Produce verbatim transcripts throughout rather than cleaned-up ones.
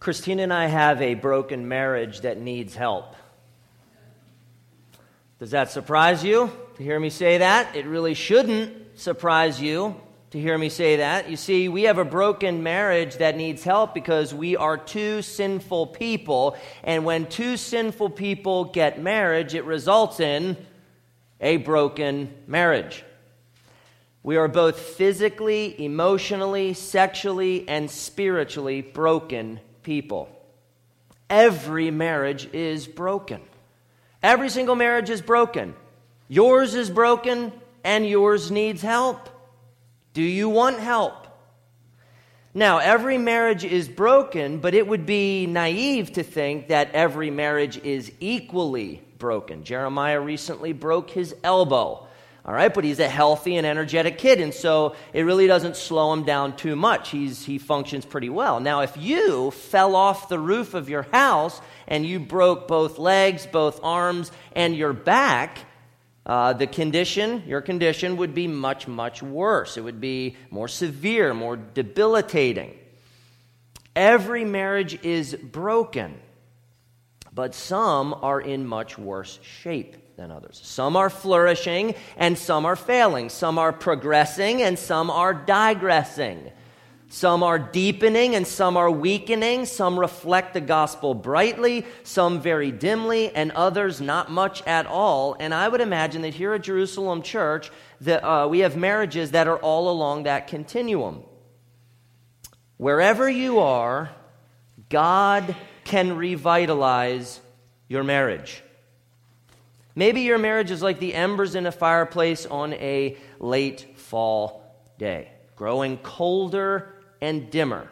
Christina and I have a broken marriage that needs help. Does that surprise you to hear me say that? It really shouldn't surprise you to hear me say that. You see, we have a broken marriage that needs help because we are two sinful people. And when two sinful people get married, it results in a broken marriage. We are both physically, emotionally, sexually, and spiritually broken people. Every marriage is broken. Every single marriage is broken. Yours is broken, and yours needs help. Do you want help? Now, every marriage is broken, but it would be naive to think that every marriage is equally broken. Jeremiah recently broke his elbow. All right, but he's a healthy and energetic kid, and so it really doesn't slow him down too much. He's, he functions pretty well. Now, if you fell off the roof of your house and you broke both legs, both arms, and your back, uh, the condition, your condition would be much, much worse. It would be more severe, more debilitating. Every marriage is broken, but some are in much worse shape than others. Some are flourishing and some are failing. Some are progressing and some are digressing. Some are deepening and some are weakening. Some reflect the gospel brightly, some very dimly, and others not much at all. And I would imagine that here at Jerusalem Church, that uh, we have marriages that are all along that continuum. Wherever you are, God can revitalize your marriage. Maybe your marriage is like the embers in a fireplace on a late fall day, growing colder and dimmer.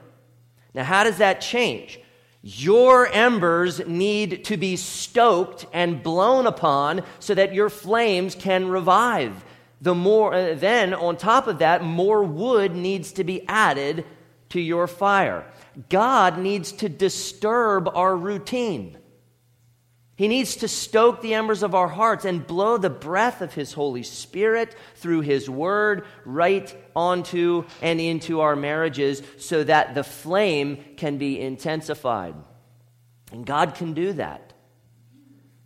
Now, how does that change? Your embers need to be stoked and blown upon so that your flames can revive. The more, uh, then, on top of that, more wood needs to be added to your fire. God needs to disturb our routine. He needs to stoke the embers of our hearts and blow the breath of His Holy Spirit through His Word right onto and into our marriages so that the flame can be intensified. And God can do that.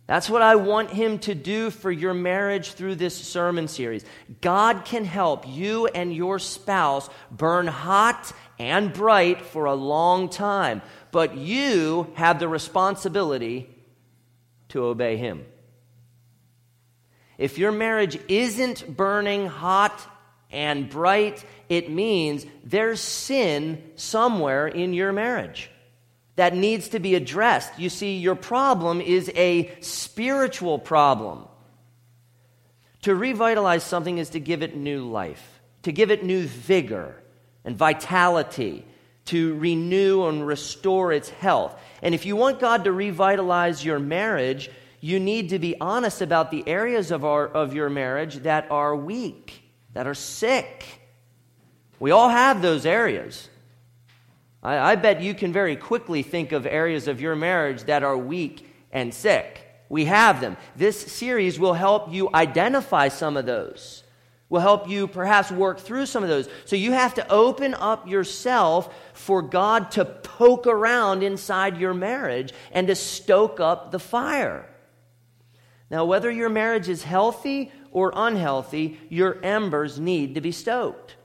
That's what I want Him to do for your marriage through this sermon series. God can help you and your spouse burn hot and bright for a long time, but you have the responsibility to obey Him. If your marriage isn't burning hot and bright, it means there's sin somewhere in your marriage that needs to be addressed. You see, your problem is a spiritual problem. To revitalize something is to give it new life, to give it new vigor and vitality, to renew and restore its health. And if you want God to revitalize your marriage, you need to be honest about the areas of our of your marriage that are weak, that are sick. We all have those areas. I, I bet you can very quickly think of areas of your marriage that are weak and sick. We have them. This series will help you identify some of those. Will help you perhaps work through some of those. So you have to open up yourself for God to poke around inside your marriage and to stoke up the fire. Now, whether your marriage is healthy or unhealthy, your embers need to be stoked.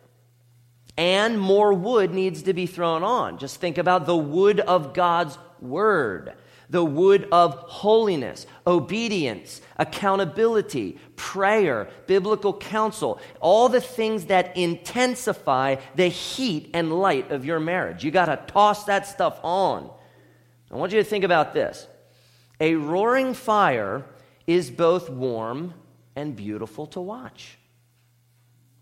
And more wood needs to be thrown on. Just think about the wood of God's Word. The wood of holiness, obedience, accountability, prayer, biblical counsel, all the things that intensify the heat and light of your marriage. You got to toss that stuff on. I want you to think about this. A roaring fire is both warm and beautiful to watch.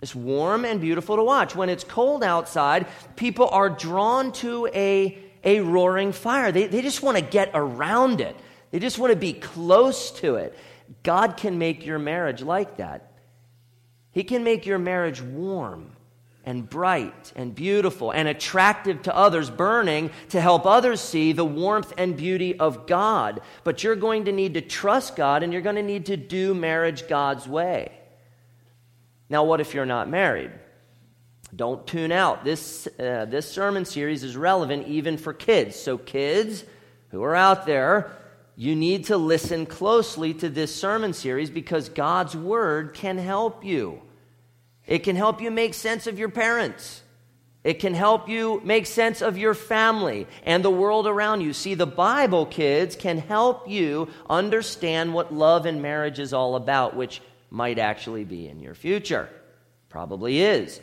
It's warm and beautiful to watch. When it's cold outside, people are drawn to a A roaring fire. They, they just want to get around it. They just want to be close to it. God can make your marriage like that. He can make your marriage warm and bright and beautiful and attractive to others, burning to help others see the warmth and beauty of God. But you're going to need to trust God, and you're going to need to do marriage God's way. Now, what if you're not married? Don't tune out. This uh, this sermon series is relevant even for kids. So kids who are out there, you need to listen closely to this sermon series because God's Word can help you. It can help you make sense of your parents. It can help you make sense of your family and the world around you. See, the Bible, kids, can help you understand what love and marriage is all about, which might actually be in your future. Probably is.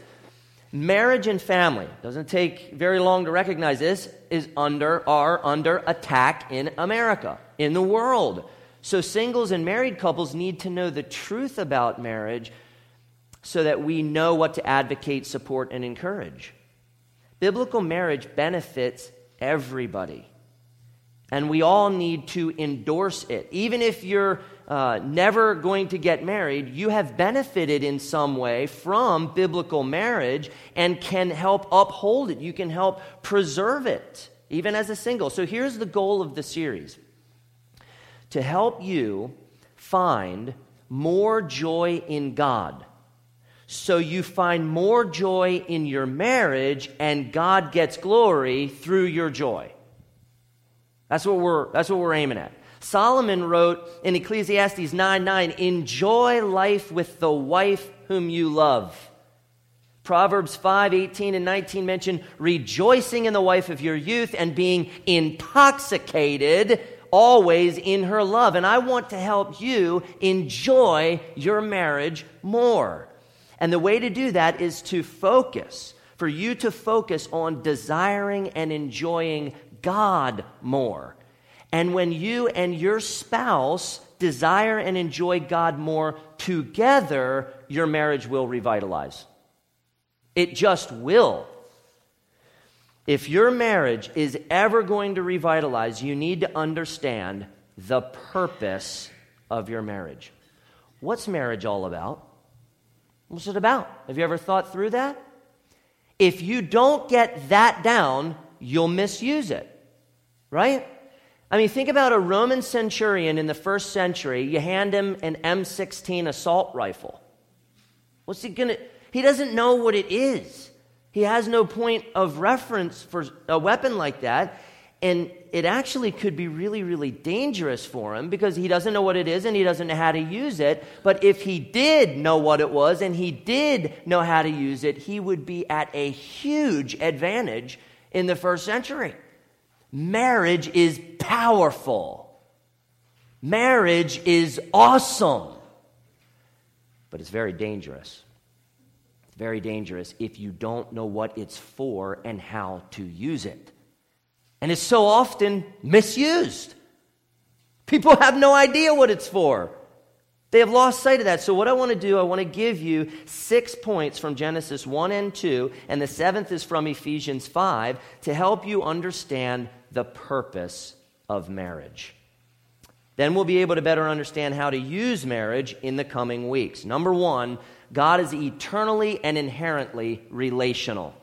Marriage and family, doesn't take very long to recognize this, is under are under attack in America, in the world. So singles and married couples need to know the truth about marriage so that we know what to advocate, support, and encourage. Biblical marriage benefits everybody, and we all need to endorse it. Even if you're uh, never going to get married, you have benefited in some way from biblical marriage and can help uphold it. You can help preserve it, even as a single. So here's the goal of the series: to help you find more joy in God, so you find more joy in your marriage, and God gets glory through your joy. That's what we're that's what we're aiming at. Solomon wrote in Ecclesiastes nine nine, "Enjoy life with the wife whom you love." Proverbs five eighteen and nineteen mention rejoicing in the wife of your youth and being intoxicated always in her love. And I want to help you enjoy your marriage more. And the way to do that is to focus, for you to focus on desiring and enjoying God more. And when you and your spouse desire and enjoy God more together, your marriage will revitalize. It just will. If your marriage is ever going to revitalize, you need to understand the purpose of your marriage. What's marriage all about? What's it about? Have you ever thought through that? If you don't get that down, you'll misuse it, right? I mean, think about a Roman centurion in the first century. You hand him an M sixteen assault rifle. What's he gonna? He doesn't know what it is. He has no point of reference for a weapon like that, and it actually could be really, really dangerous for him because he doesn't know what it is and he doesn't know how to use it. But if he did know what it was and he did know how to use it, he would be at a huge advantage in the first century. Marriage is powerful. Marriage is awesome. But it's very dangerous. It's very dangerous if you don't know what it's for and how to use it. And it's so often misused. People have no idea what it's for. They have lost sight of that. So what I want to do, I want to give you six points from Genesis one and two, and the seventh is from Ephesians five, to help you understand the purpose of marriage. Then we'll be able to better understand how to use marriage in the coming weeks. Number one, God is eternally and inherently relational.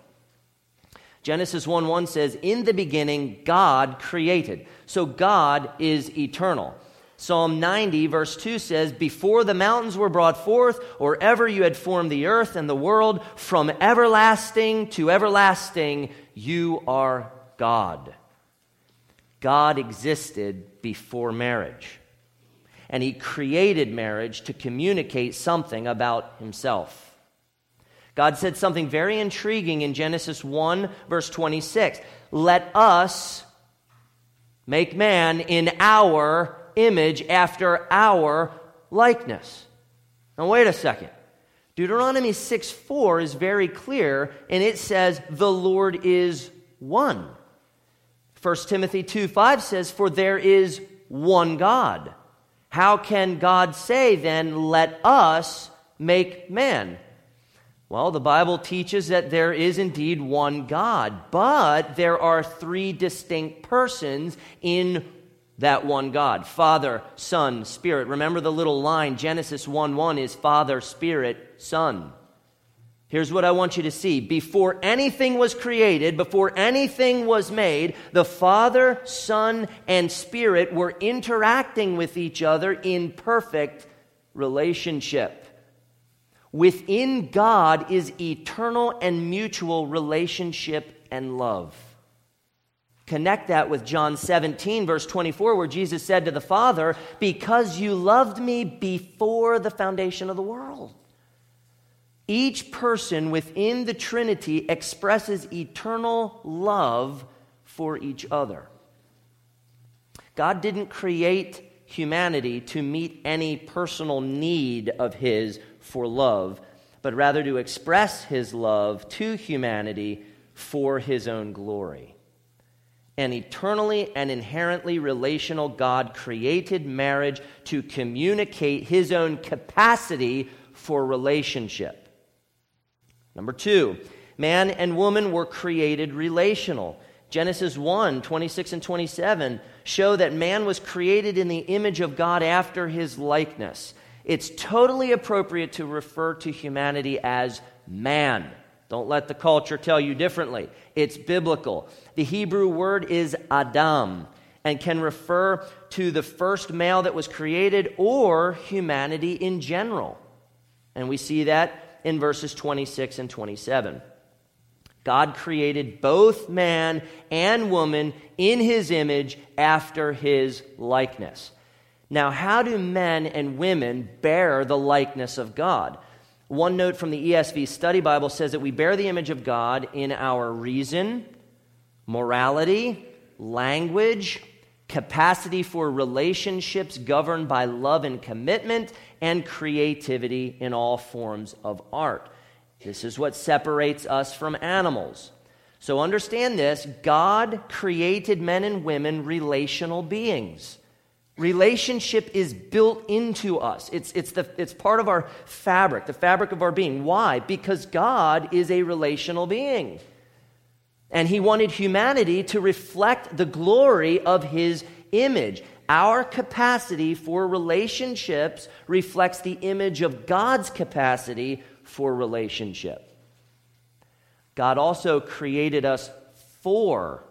Genesis one one says, "In the beginning, God created." So God is eternal. Psalm ninety, verse two says, "Before the mountains were brought forth, or ever you had formed the earth and the world, from everlasting to everlasting, you are God." God existed before marriage, and He created marriage to communicate something about Himself. God said something very intriguing in Genesis one, verse twenty-six. "Let us make man in our image, after our likeness." Now wait a second. Deuteronomy six four is very clear, and it says, "The Lord is one." First Timothy two five says, "For there is one God." How can God say then, "Let us make man"? Well, the Bible teaches that there is indeed one God, but there are three distinct persons in that one God: Father, Son, Spirit. Remember the little line, Genesis one one is Father, Spirit, Son. Here's what I want you to see. Before anything was created, before anything was made, the Father, Son, and Spirit were interacting with each other in perfect relationship. Within God is eternal and mutual relationship and love. Connect that with John seventeen, verse twenty-four, where Jesus said to the Father, "Because you loved me before the foundation of the world." Each person within the Trinity expresses eternal love for each other. God didn't create humanity to meet any personal need of his for love, but rather to express his love to humanity for his own glory. An eternally and inherently relational God created marriage to communicate his own capacity for relationship. Number two, man and woman were created relational. Genesis one, twenty-six and twenty-seven show that man was created in the image of God after his likeness. It's totally appropriate to refer to humanity as man. Don't let the culture tell you differently. It's biblical. The Hebrew word is Adam and can refer to the first male that was created or humanity in general. And we see that in verses twenty-six and twenty-seven. God created both man and woman in his image after his likeness. Now, how do men and women bear the likeness of God? One note from the E S V Study Bible says that we bear the image of God in our reason, morality, language, capacity for relationships governed by love and commitment, and creativity in all forms of art. This is what separates us from animals. So understand this, God created men and women relational beings. Relationship is built into us. It's, it's, the, it's part of our fabric, the fabric of our being. Why? Because God is a relational being. And he wanted humanity to reflect the glory of his image. Our capacity for relationships reflects the image of God's capacity for relationship. God also created us for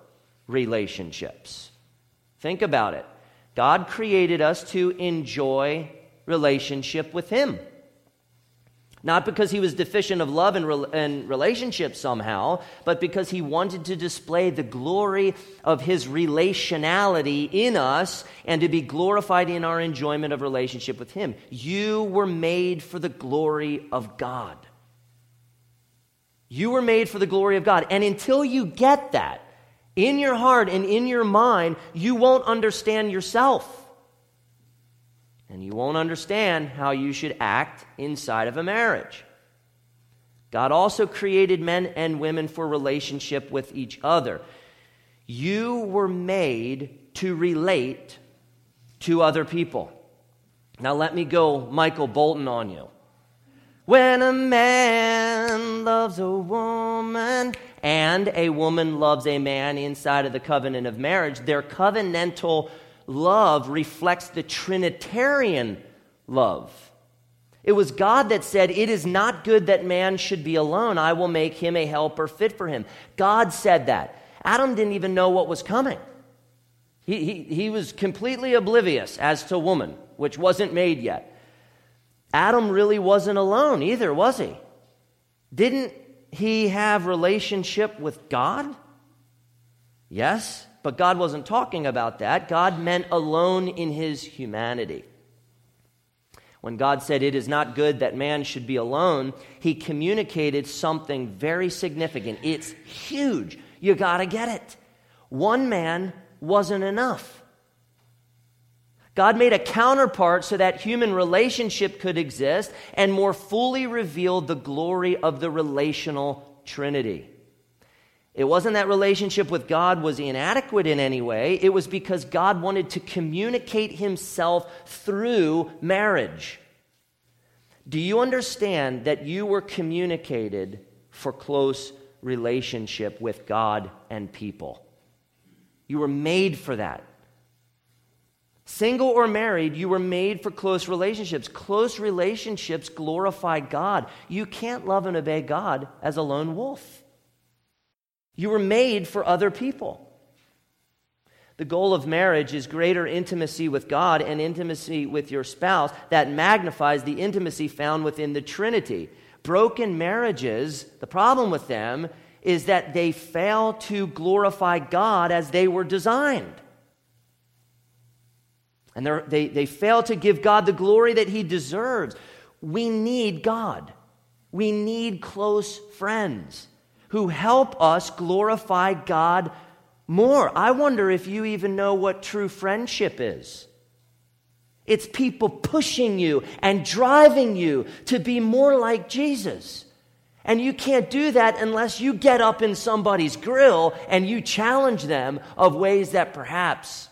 relationships. Think about it. God created us to enjoy relationship with him. Not because he was deficient of love and, re- and relationship somehow, but because he wanted to display the glory of his relationality in us and to be glorified in our enjoyment of relationship with him. You were made for the glory of God. You were made for the glory of God. And until you get that, in your heart and in your mind, you won't understand yourself. And you won't understand how you should act inside of a marriage. God also created men and women for relationship with each other. You were made to relate to other people. Now let me go Michael Bolton on you. When a man loves a woman and a woman loves a man inside of the covenant of marriage, their covenantal love reflects the Trinitarian love. It was God that said, "It is not good that man should be alone. I will make him a helper fit for him." God said that. Adam didn't even know what was coming. He, he, he was completely oblivious as to woman, which wasn't made yet. Adam really wasn't alone either, was he? Didn't he have relationship with God? Yes, but God wasn't talking about that. God meant alone in his humanity. When God said, "It is not good that man should be alone," he communicated something very significant. It's huge. You got to get it. One man wasn't enough. God made a counterpart so that human relationship could exist and more fully revealed the glory of the relational Trinity. It wasn't that relationship with God was inadequate in any way. It was because God wanted to communicate himself through marriage. Do you understand that you were communicated for close relationship with God and people? You were made for that. Single or married, you were made for close relationships. Close relationships glorify God. You can't love and obey God as a lone wolf. You were made for other people. The goal of marriage is greater intimacy with God and intimacy with your spouse that magnifies the intimacy found within the Trinity. Broken marriages, the problem with them is that they fail to glorify God as they were designed. And they, they fail to give God the glory that he deserves. We need God. We need close friends who help us glorify God more. I wonder if you even know what true friendship is. It's people pushing you and driving you to be more like Jesus. And you can't do that unless you get up in somebody's grill and you challenge them of ways that perhaps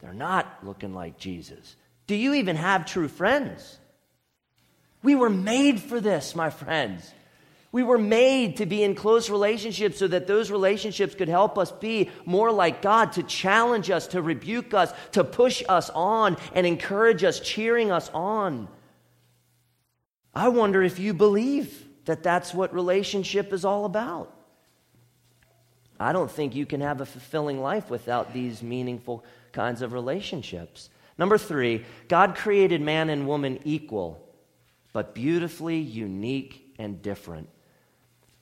they're not looking like Jesus. Do you even have true friends? We were made for this, my friends. We were made to be in close relationships so that those relationships could help us be more like God, to challenge us, to rebuke us, to push us on and encourage us, cheering us on. I wonder if you believe that that's what relationship is all about. I don't think you can have a fulfilling life without these meaningful kinds of relationships. Number three, God created man and woman equal, but beautifully unique and different.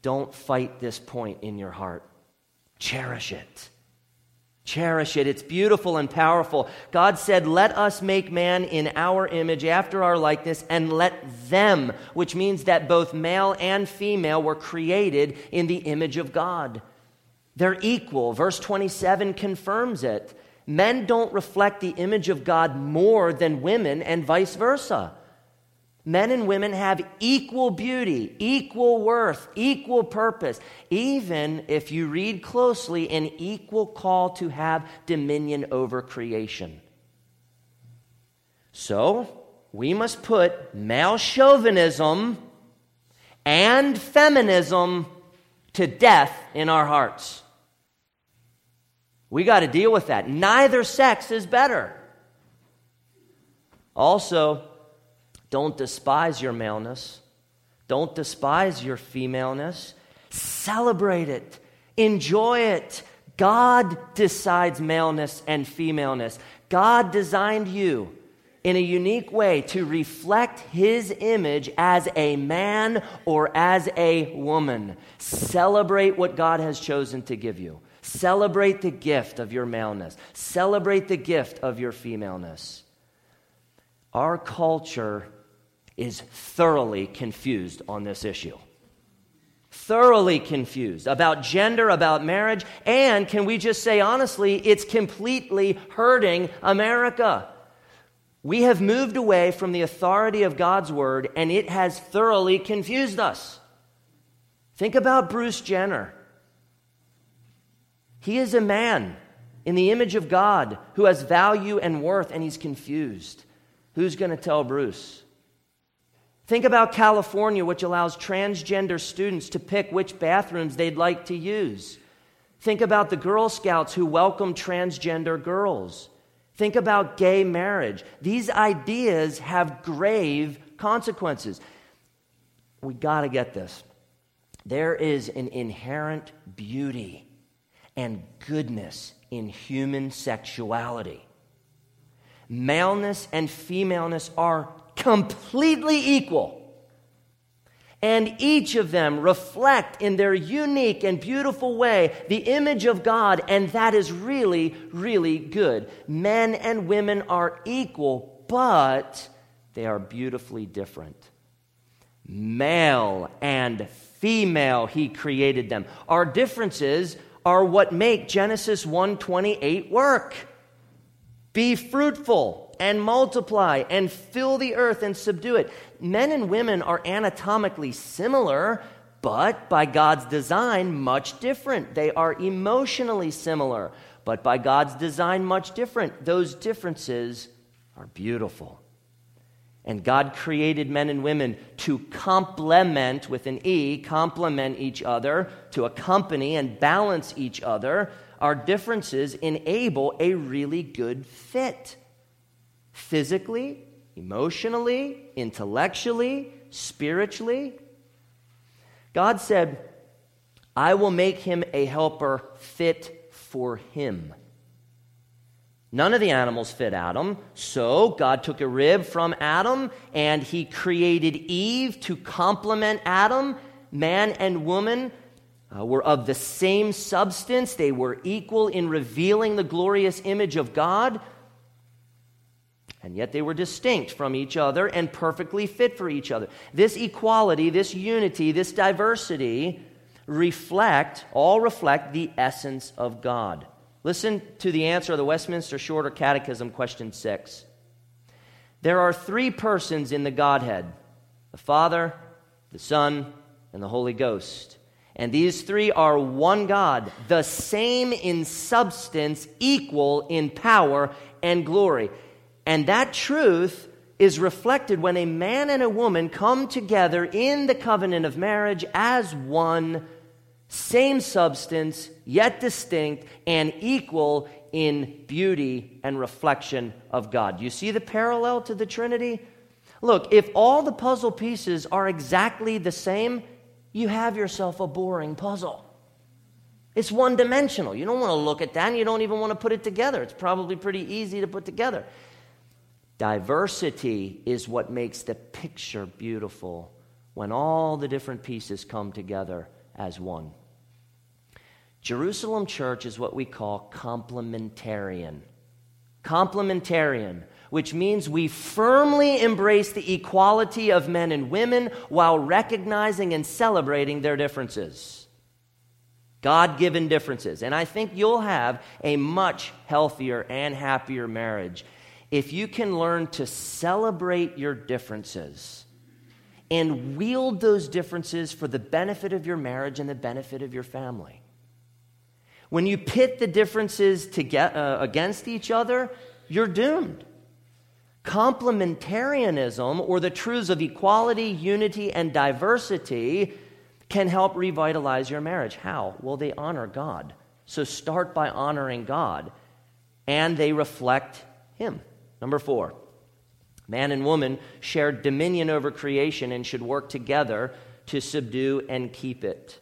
Don't fight this point in your heart. Cherish it. Cherish it. It's beautiful and powerful. God said, let us make man in our image, after our likeness, and let them, which means that both male and female were created in the image of God. They're equal. Verse twenty-seven confirms it. Men don't reflect the image of God more than women, and vice versa. Men and women have equal beauty, equal worth, equal purpose, even if you read closely, an equal call to have dominion over creation. So, we must put male chauvinism and feminism to death in our hearts. We got to deal with that. Neither sex is better. Also, don't despise your maleness. Don't despise your femaleness. Celebrate it. Enjoy it. God decides maleness and femaleness. God designed you in a unique way to reflect his image as a man or as a woman. Celebrate what God has chosen to give you. Celebrate the gift of your maleness. Celebrate the gift of your femaleness. Our culture is thoroughly confused on this issue. Thoroughly confused about gender, about marriage, and can we just say honestly, it's completely hurting America. We have moved away from the authority of God's word, and it has thoroughly confused us. Think about Bruce Jenner. He is a man in the image of God who has value and worth, and he's confused. Who's going to tell Bruce? Think about California, which allows transgender students to pick which bathrooms they'd like to use. Think about the Girl Scouts who welcome transgender girls. Think about gay marriage. These ideas have grave consequences. We got to get this. There is an inherent beauty and goodness in human sexuality. Maleness and femaleness are completely equal, and each of them reflect in their unique and beautiful way the image of God, and that is really, really good. Men and women are equal, but they are beautifully different. Male and female, he created them. Our differences are what make Genesis one twenty-eight work. Be fruitful and multiply and fill the earth and subdue it. Men and women are anatomically similar, but by God's design, much different. They are emotionally similar, but by God's design, much different. Those differences are beautiful. And God created men and women to complement, with an E, complement each other, to accompany and balance each other. Our differences enable a really good fit. Physically, emotionally, intellectually, spiritually. God said, I will make him a helper fit for him. None of the animals fit Adam, so God took a rib from Adam, and he created Eve to complement Adam. Man and woman uh, were of the same substance. They were equal in revealing the glorious image of God, and yet they were distinct from each other and perfectly fit for each other. This equality, this unity, this diversity reflect, all reflect the essence of God. Listen to the answer of the Westminster Shorter Catechism, question six. There are three persons in the Godhead, the Father, the Son, and the Holy Ghost. And these three are one God, the same in substance, equal in power and glory. And that truth is reflected when a man and a woman come together in the covenant of marriage as one, same substance, yet distinct and equal in beauty and reflection of God. You see the parallel to the Trinity? Look, if all the puzzle pieces are exactly the same, you have yourself a boring puzzle. It's one-dimensional. You don't want to look at that, and you don't even want to put it together. It's probably pretty easy to put together. Diversity is what makes the picture beautiful when all the different pieces come together as one. Jerusalem Church is what we call complementarian. Complementarian, which means we firmly embrace the equality of men and women while recognizing and celebrating their differences. God-given differences. And I think you'll have a much healthier and happier marriage if you can learn to celebrate your differences and wield those differences for the benefit of your marriage and the benefit of your family. When you pit the differences to get, uh, against each other, you're doomed. Complementarianism, or the truths of equality, unity, and diversity, can help revitalize your marriage. How? Well, they honor God. So start by honoring God, and they reflect Him. Number four. Man and woman share dominion over creation and should work together to subdue and keep it.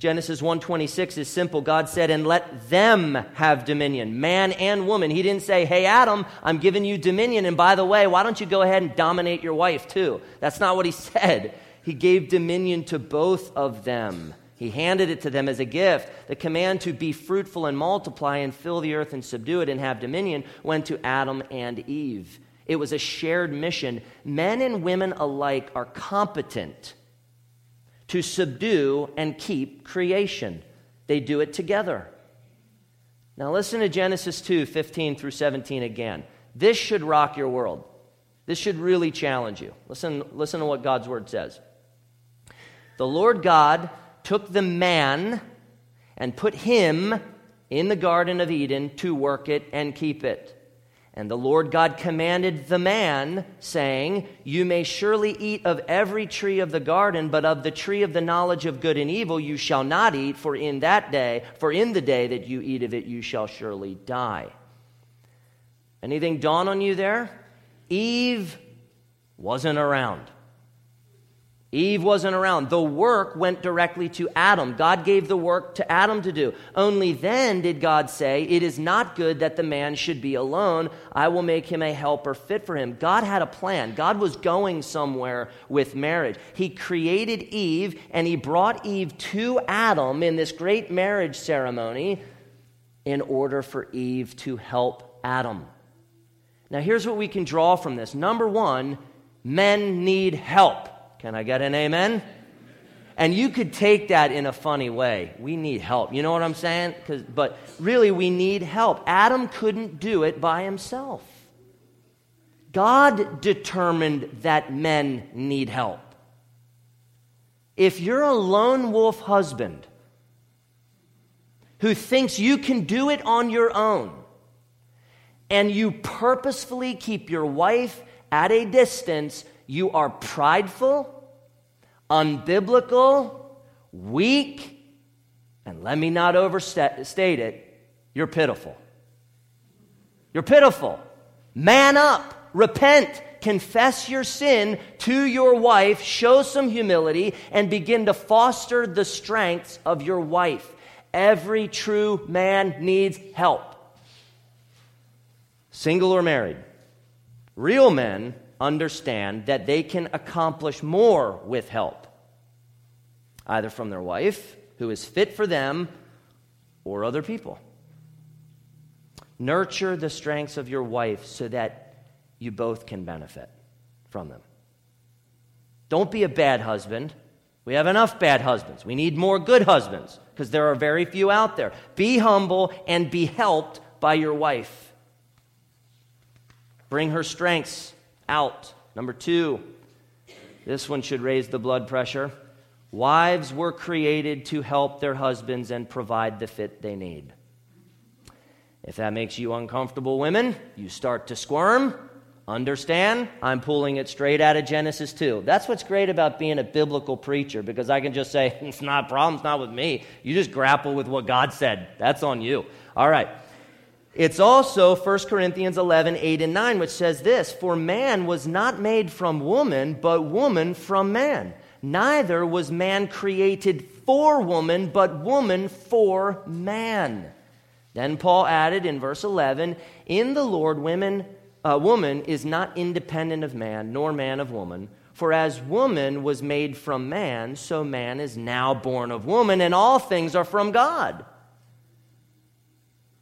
Genesis one twenty-six is simple. God said, and let them have dominion, man and woman. He didn't say, hey, Adam, I'm giving you dominion, and by the way, why don't you go ahead and dominate your wife too? That's not what he said. He gave dominion to both of them. He handed it to them as a gift. The command to be fruitful and multiply and fill the earth and subdue it and have dominion went to Adam and Eve. It was a shared mission. Men and women alike are competent to subdue and keep creation. They do it together. Now listen to Genesis two, fifteen through seventeen again. This should rock your world. This should really challenge you. Listen, listen to what God's word says. The Lord God took the man and put him in the Garden of Eden to work it and keep it. And the Lord God commanded the man, saying, you may surely eat of every tree of the garden, but of the tree of the knowledge of good and evil you shall not eat, for in that day, for in the day that you eat of it, you shall surely die. Anything dawn on you there? Eve wasn't around. Eve wasn't around. The work went directly to Adam. God gave the work to Adam to do. Only then did God say, it is not good that the man should be alone. I will make him a helper fit for him. God had a plan. God was going somewhere with marriage. He created Eve, and he brought Eve to Adam in this great marriage ceremony in order for Eve to help Adam. Now, here's what we can draw from this. Number one, men need help. Can I get an amen? And you could take that in a funny way. We need help. You know what I'm saying? Because, but really, we need help. Adam couldn't do it by himself. God determined that men need help. If you're a lone wolf husband who thinks you can do it on your own, and you purposefully keep your wife at a distance, you are prideful, unbiblical, weak, and let me not overstate it, you're pitiful. You're pitiful. Man up. Repent. Confess your sin to your wife. Show some humility and begin to foster the strengths of your wife. Every true man needs help. single or married. Real men understand that they can accomplish more with help, either from their wife, who is fit for them, or other people. Nurture the strengths of your wife so that you both can benefit from them. Don't be a bad husband. We have enough bad husbands. We need more good husbands because there are very few out there. Be humble and be helped by your wife. Bring her strengths out. Number two, this one should raise the blood pressure. Wives were created to help their husbands and provide the fit they need. If that makes you uncomfortable, women, you start to squirm. Understand, I'm pulling it straight out of Genesis two. That's what's great about being a biblical preacher, because I can just say, it's not a problem, it's not with me. You just grapple with what God said. That's on you. All right. It's also First Corinthians eleven, eight and nine, which says this, for man was not made from woman, but woman from man. Neither was man created for woman, but woman for man. Then Paul added in verse eleven, in the Lord women, uh, woman is not independent of man, nor man of woman. For as woman was made from man, so man is now born of woman, and all things are from God.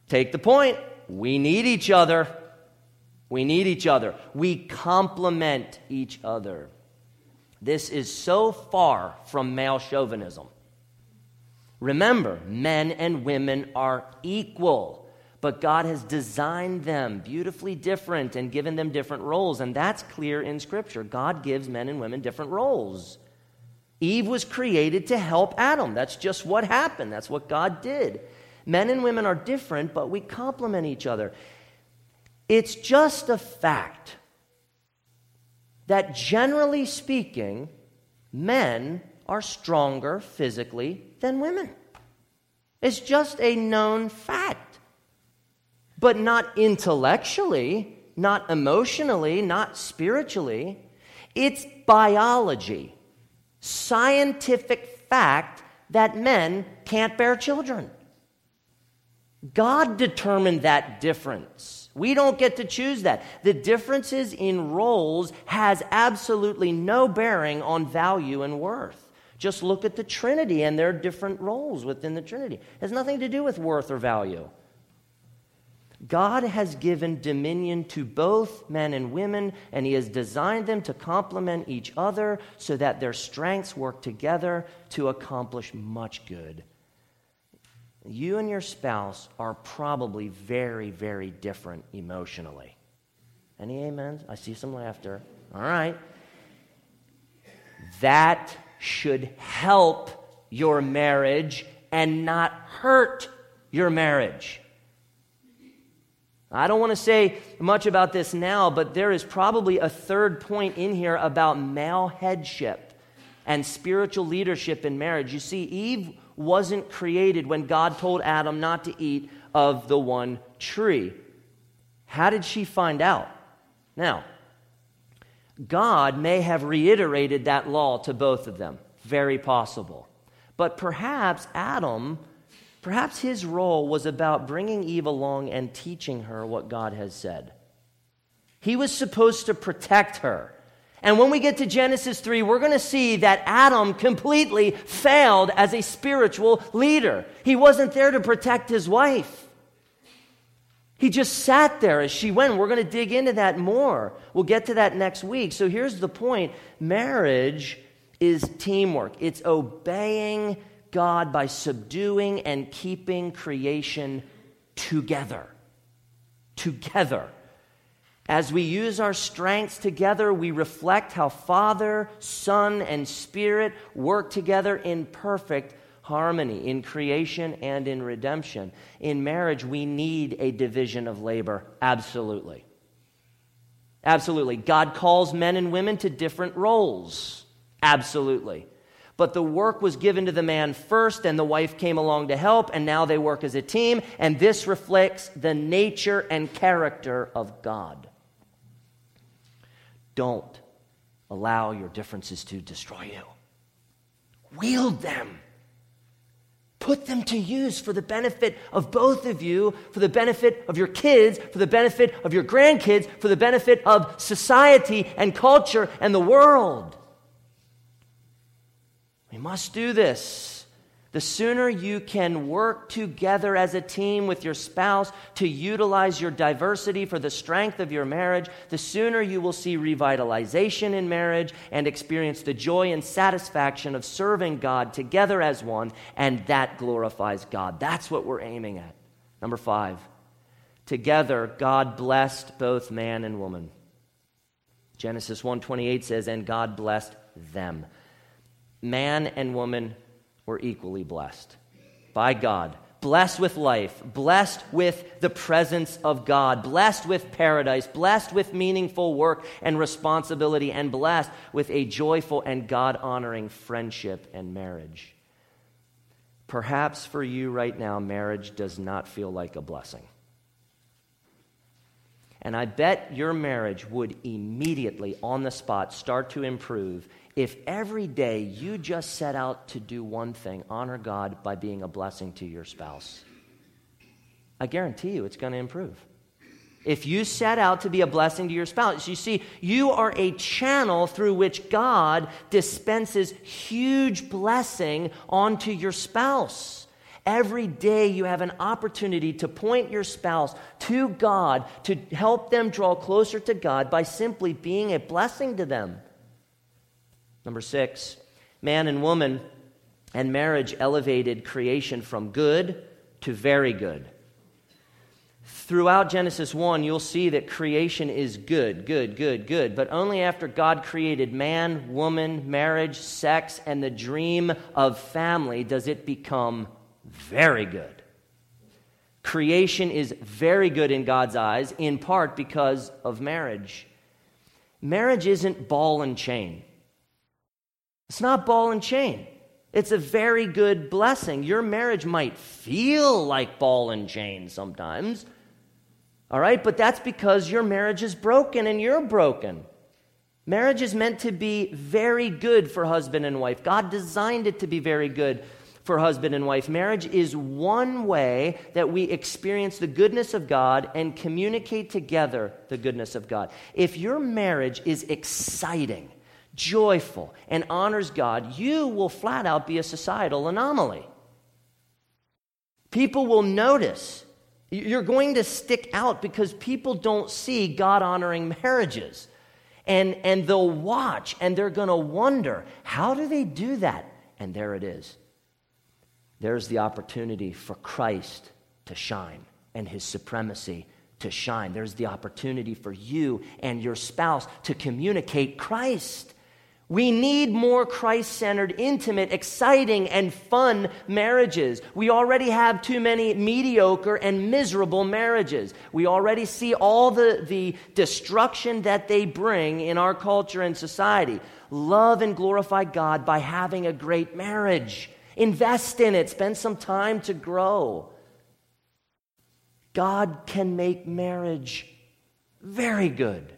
Take the point. We need each other. We need each other. We complement each other. This is so far from male chauvinism. Remember, men and women are equal, but God has designed them beautifully different and given them different roles, and that's clear in Scripture. God gives men and women different roles. Eve was created to help Adam. That's just what happened. That's what God did. Men and women are different, but we complement each other. It's just a fact that, generally speaking, men are stronger physically than women. It's just a known fact. But not intellectually, not emotionally, not spiritually. It's biology, scientific fact that men can't bear children. God determined that difference. We don't get to choose that. The differences in roles has absolutely no bearing on value and worth. Just look at the Trinity and their different roles within the Trinity. It has nothing to do with worth or value. God has given dominion to both men and women, and He has designed them to complement each other so that their strengths work together to accomplish much good. You and your spouse are probably very, very different emotionally. Any amens? I see some laughter. All right. That should help your marriage and not hurt your marriage. I don't want to say much about this now, but there is probably a third point in here about male headship and spiritual leadership in marriage. You see, Eve wasn't created when God told Adam not to eat of the one tree. How did she find out? Now, God may have reiterated that law to both of them. Very possible. But perhaps Adam, perhaps his role was about bringing Eve along and teaching her what God has said. He was supposed to protect her. And when we get to Genesis three, we're going to see that Adam completely failed as a spiritual leader. He wasn't there to protect his wife. He just sat there as she went. We're going to dig into that more. We'll get to that next week. So here's the point. Marriage is teamwork. It's obeying God by subduing and keeping creation together. Together. As we use our strengths together, we reflect how Father, Son, and Spirit work together in perfect harmony, in creation and in redemption. In marriage, we need a division of labor, absolutely. Absolutely. God calls men and women to different roles, absolutely. But the work was given to the man first, and the wife came along to help, and now they work as a team, and this reflects the nature and character of God. Don't allow your differences to destroy you. Wield them. Put them to use for the benefit of both of you, for the benefit of your kids, for the benefit of your grandkids, for the benefit of society and culture and the world. We must do this. The sooner you can work together as a team with your spouse to utilize your diversity for the strength of your marriage, the sooner you will see revitalization in marriage and experience the joy and satisfaction of serving God together as one, and that glorifies God. That's what we're aiming at. Number five, together God blessed both man and woman. Genesis one twenty-eight says, and God blessed them. Man and woman were equally blessed by God, blessed with life, blessed with the presence of God, blessed with paradise, blessed with meaningful work and responsibility, and blessed with a joyful and God-honoring friendship and marriage. Perhaps for you right now, marriage does not feel like a blessing. And I bet your marriage would immediately, on the spot, start to improve if every day you just set out to do one thing, honor God by being a blessing to your spouse. I guarantee you it's going to improve. If you set out to be a blessing to your spouse, you see, you are a channel through which God dispenses huge blessing onto your spouse. Every day you have an opportunity to point your spouse to God, to help them draw closer to God by simply being a blessing to them. Number six, man and woman and marriage elevated creation from good to very good. Throughout Genesis one, you'll see that creation is good, good, good, good, but only after God created man, woman, marriage, sex, and the dream of family does it become very good. Creation is very good in God's eyes, in part because of marriage. Marriage isn't ball and chain. It's not ball and chain. It's a very good blessing. Your marriage might feel like ball and chain sometimes, all right? But that's because your marriage is broken and you're broken. Marriage is meant to be very good for husband and wife. God designed it to be very good for husband and wife. Marriage is one way that we experience the goodness of God and communicate together the goodness of God. If your marriage is exciting, joyful, and honors God, you will flat out be a societal anomaly. People will notice. You're going to stick out because people don't see God-honoring marriages. And, and they'll watch, and they're going to wonder, how do they do that? And there it is. There's the opportunity for Christ to shine and his supremacy to shine. There's the opportunity for you and your spouse to communicate Christ. We need more Christ-centered, intimate, exciting, and fun marriages. We already have too many mediocre and miserable marriages. We already see all the, the destruction that they bring in our culture and society. Love and glorify God by having a great marriage. Invest in it. Spend some time to grow. God can make marriage very good.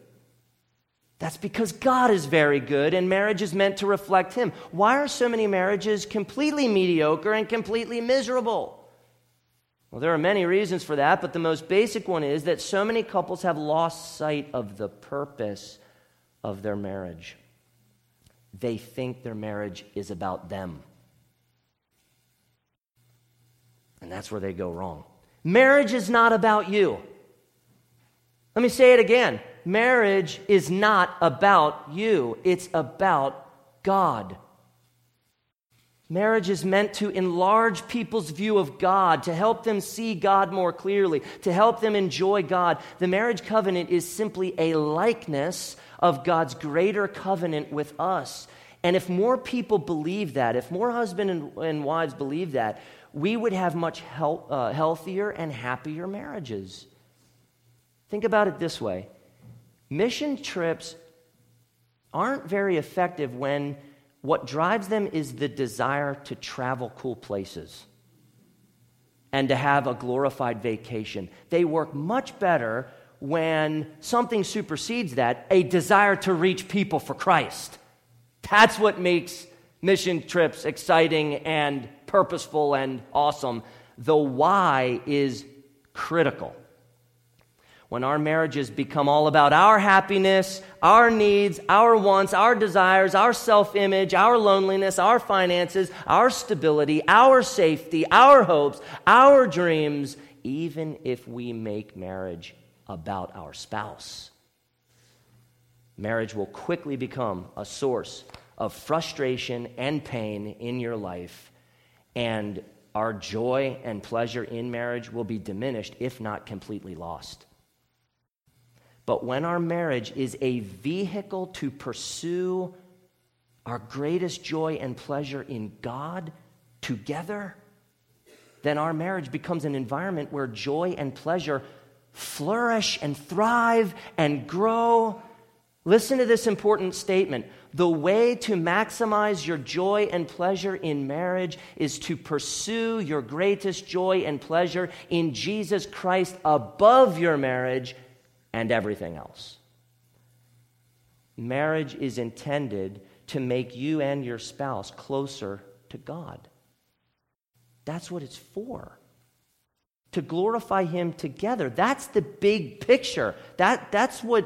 That's because God is very good and marriage is meant to reflect him. Why are so many marriages completely mediocre and completely miserable? Well, there are many reasons for that, but the most basic one is that so many couples have lost sight of the purpose of their marriage. They think their marriage is about them. And that's where they go wrong. Marriage is not about you. Let me say it again. Marriage is not about you. It's about God. Marriage is meant to enlarge people's view of God, to help them see God more clearly, to help them enjoy God. The marriage covenant is simply a likeness of God's greater covenant with us. And if more people believe that, if more husbands and, and wives believe that, we would have much health, uh, healthier and happier marriages. Think about it this way. Mission trips aren't very effective when what drives them is the desire to travel cool places and to have a glorified vacation. They work much better when something supersedes that, a desire to reach people for Christ. That's what makes mission trips exciting and purposeful and awesome. The why is critical. When our marriages become all about our happiness, our needs, our wants, our desires, our self-image, our loneliness, our finances, our stability, our safety, our hopes, our dreams, even if we make marriage about our spouse, marriage will quickly become a source of frustration and pain in your life, and our joy and pleasure in marriage will be diminished, if not completely lost. But when our marriage is a vehicle to pursue our greatest joy and pleasure in God together, then our marriage becomes an environment where joy and pleasure flourish and thrive and grow. Listen to this important statement. The way to maximize your joy and pleasure in marriage is to pursue your greatest joy and pleasure in Jesus Christ above your marriage and everything else. Marriage is intended to make you and your spouse closer to God. That's what it's for. To glorify Him together. That's the big picture. That, that's what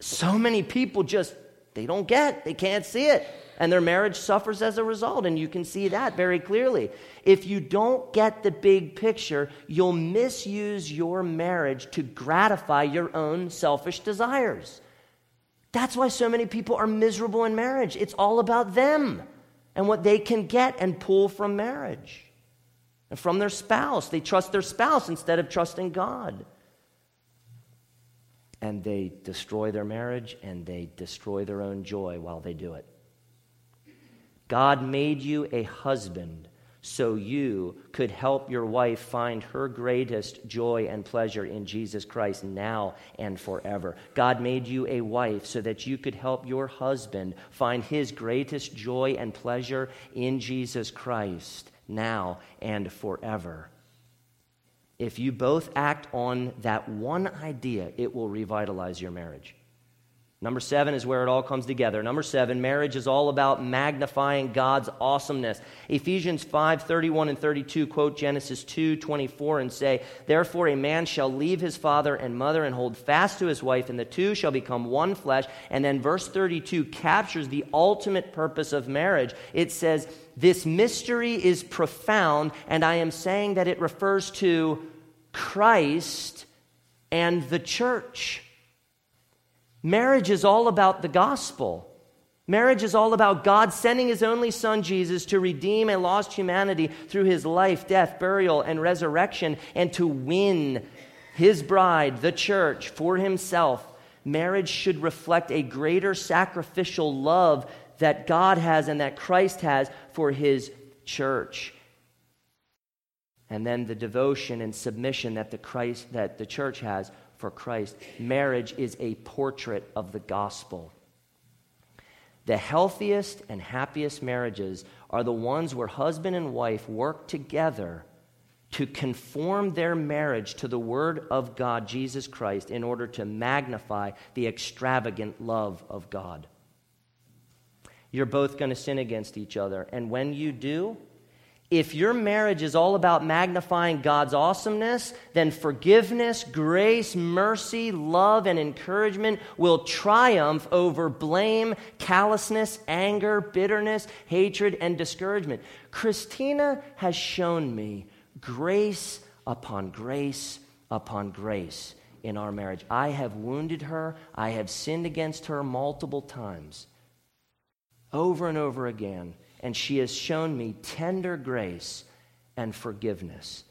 so many people just, they don't get. They can't see it. And their marriage suffers as a result. And you can see that very clearly. If you don't get the big picture, you'll misuse your marriage to gratify your own selfish desires. That's why so many people are miserable in marriage. It's all about them and what they can get and pull from marriage. And from their spouse. They trust their spouse instead of trusting God. And they destroy their marriage and they destroy their own joy while they do it. God made you a husband so you could help your wife find her greatest joy and pleasure in Jesus Christ now and forever. God made you a wife so that you could help your husband find his greatest joy and pleasure in Jesus Christ now and forever. If you both act on that one idea, it will revitalize your marriage. Number seven is where it all comes together. Number seven, marriage is all about magnifying God's awesomeness. Ephesians five, thirty-one and thirty-two quote Genesis two, twenty-four and say, "Therefore a man shall leave his father and mother and hold fast to his wife, and the two shall become one flesh." And then verse thirty-two captures the ultimate purpose of marriage. It says, "This mystery is profound, and I am saying that it refers to Christ and the church." Marriage is all about the gospel. Marriage is all about God sending His only Son, Jesus, to redeem a lost humanity through His life, death, burial, and resurrection, and to win His bride, the church, for Himself. Marriage should reflect a greater sacrificial love that God has and that Christ has for His church. And then the devotion and submission that the Christ, that the church has for Christ. Marriage is a portrait of the gospel. The healthiest and happiest marriages are the ones where husband and wife work together to conform their marriage to the Word of God, Jesus Christ, in order to magnify the extravagant love of God. You're both going to sin against each other, and when you do, if your marriage is all about magnifying God's awesomeness, then forgiveness, grace, mercy, love, and encouragement will triumph over blame, callousness, anger, bitterness, hatred, and discouragement. Christina has shown me grace upon grace upon grace in our marriage. I have wounded her. I have sinned against her multiple times, over and over again. And she has shown me tender grace and forgiveness.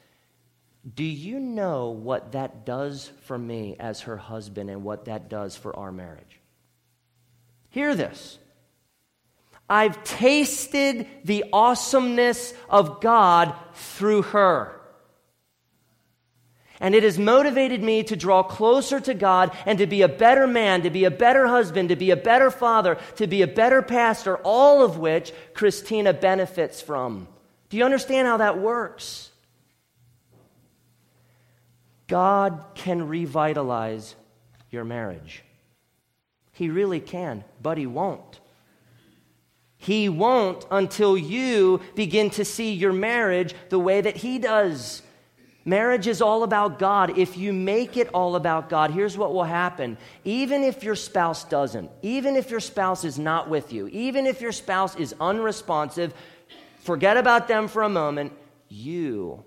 Do you know what that does for me as her husband and what that does for our marriage? Hear this. I've tasted the awesomeness of God through her. And it has motivated me to draw closer to God and to be a better man, to be a better husband, to be a better father, to be a better pastor, all of which Christina benefits from. Do you understand how that works? God can revitalize your marriage. He really can, but He won't He won't until you begin to see your marriage the way that he does. Marriage is all about God. If you make it all about God, here's what will happen. Even if your spouse doesn't, even if your spouse is not with you, even if your spouse is unresponsive, forget about them for a moment, you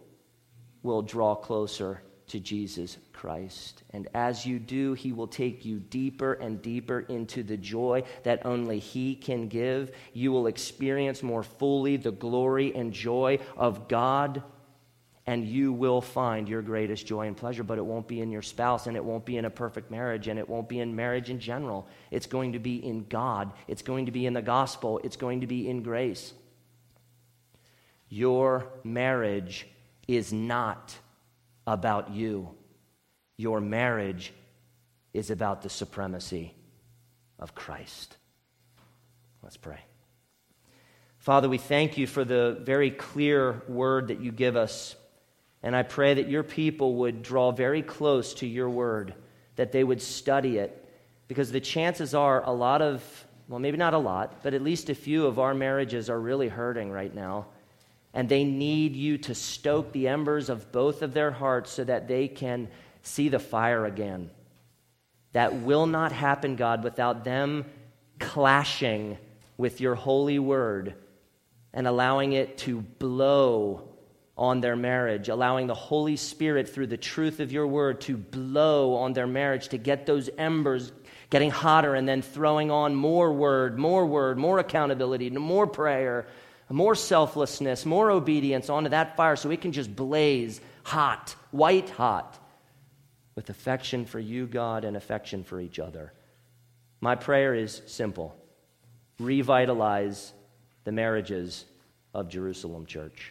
will draw closer to Jesus Christ. And as you do, he will take you deeper and deeper into the joy that only he can give. You will experience more fully the glory and joy of God, and you will find your greatest joy and pleasure, but it won't be in your spouse, and it won't be in a perfect marriage, and it won't be in marriage in general. It's going to be in God. It's going to be in the gospel. It's going to be in grace. Your marriage is not about you. Your marriage is about the supremacy of Christ. Let's pray. Father, we thank you for the very clear word that you give us. And I pray that your people would draw very close to your word, that they would study it. Because the chances are a lot of, well, maybe not a lot, but at least a few of our marriages are really hurting right now. And they need you to stoke the embers of both of their hearts so that they can see the fire again. That will not happen, God, without them clashing with your holy word and allowing it to blow on their marriage, allowing the Holy Spirit through the truth of your word to blow on their marriage, to get those embers getting hotter and then throwing on more word, more word, more accountability, more prayer, more selflessness, more obedience onto that fire so it can just blaze hot, white hot, with affection for you, God, and affection for each other. My prayer is simple. Revitalize the marriages of Jerusalem Church.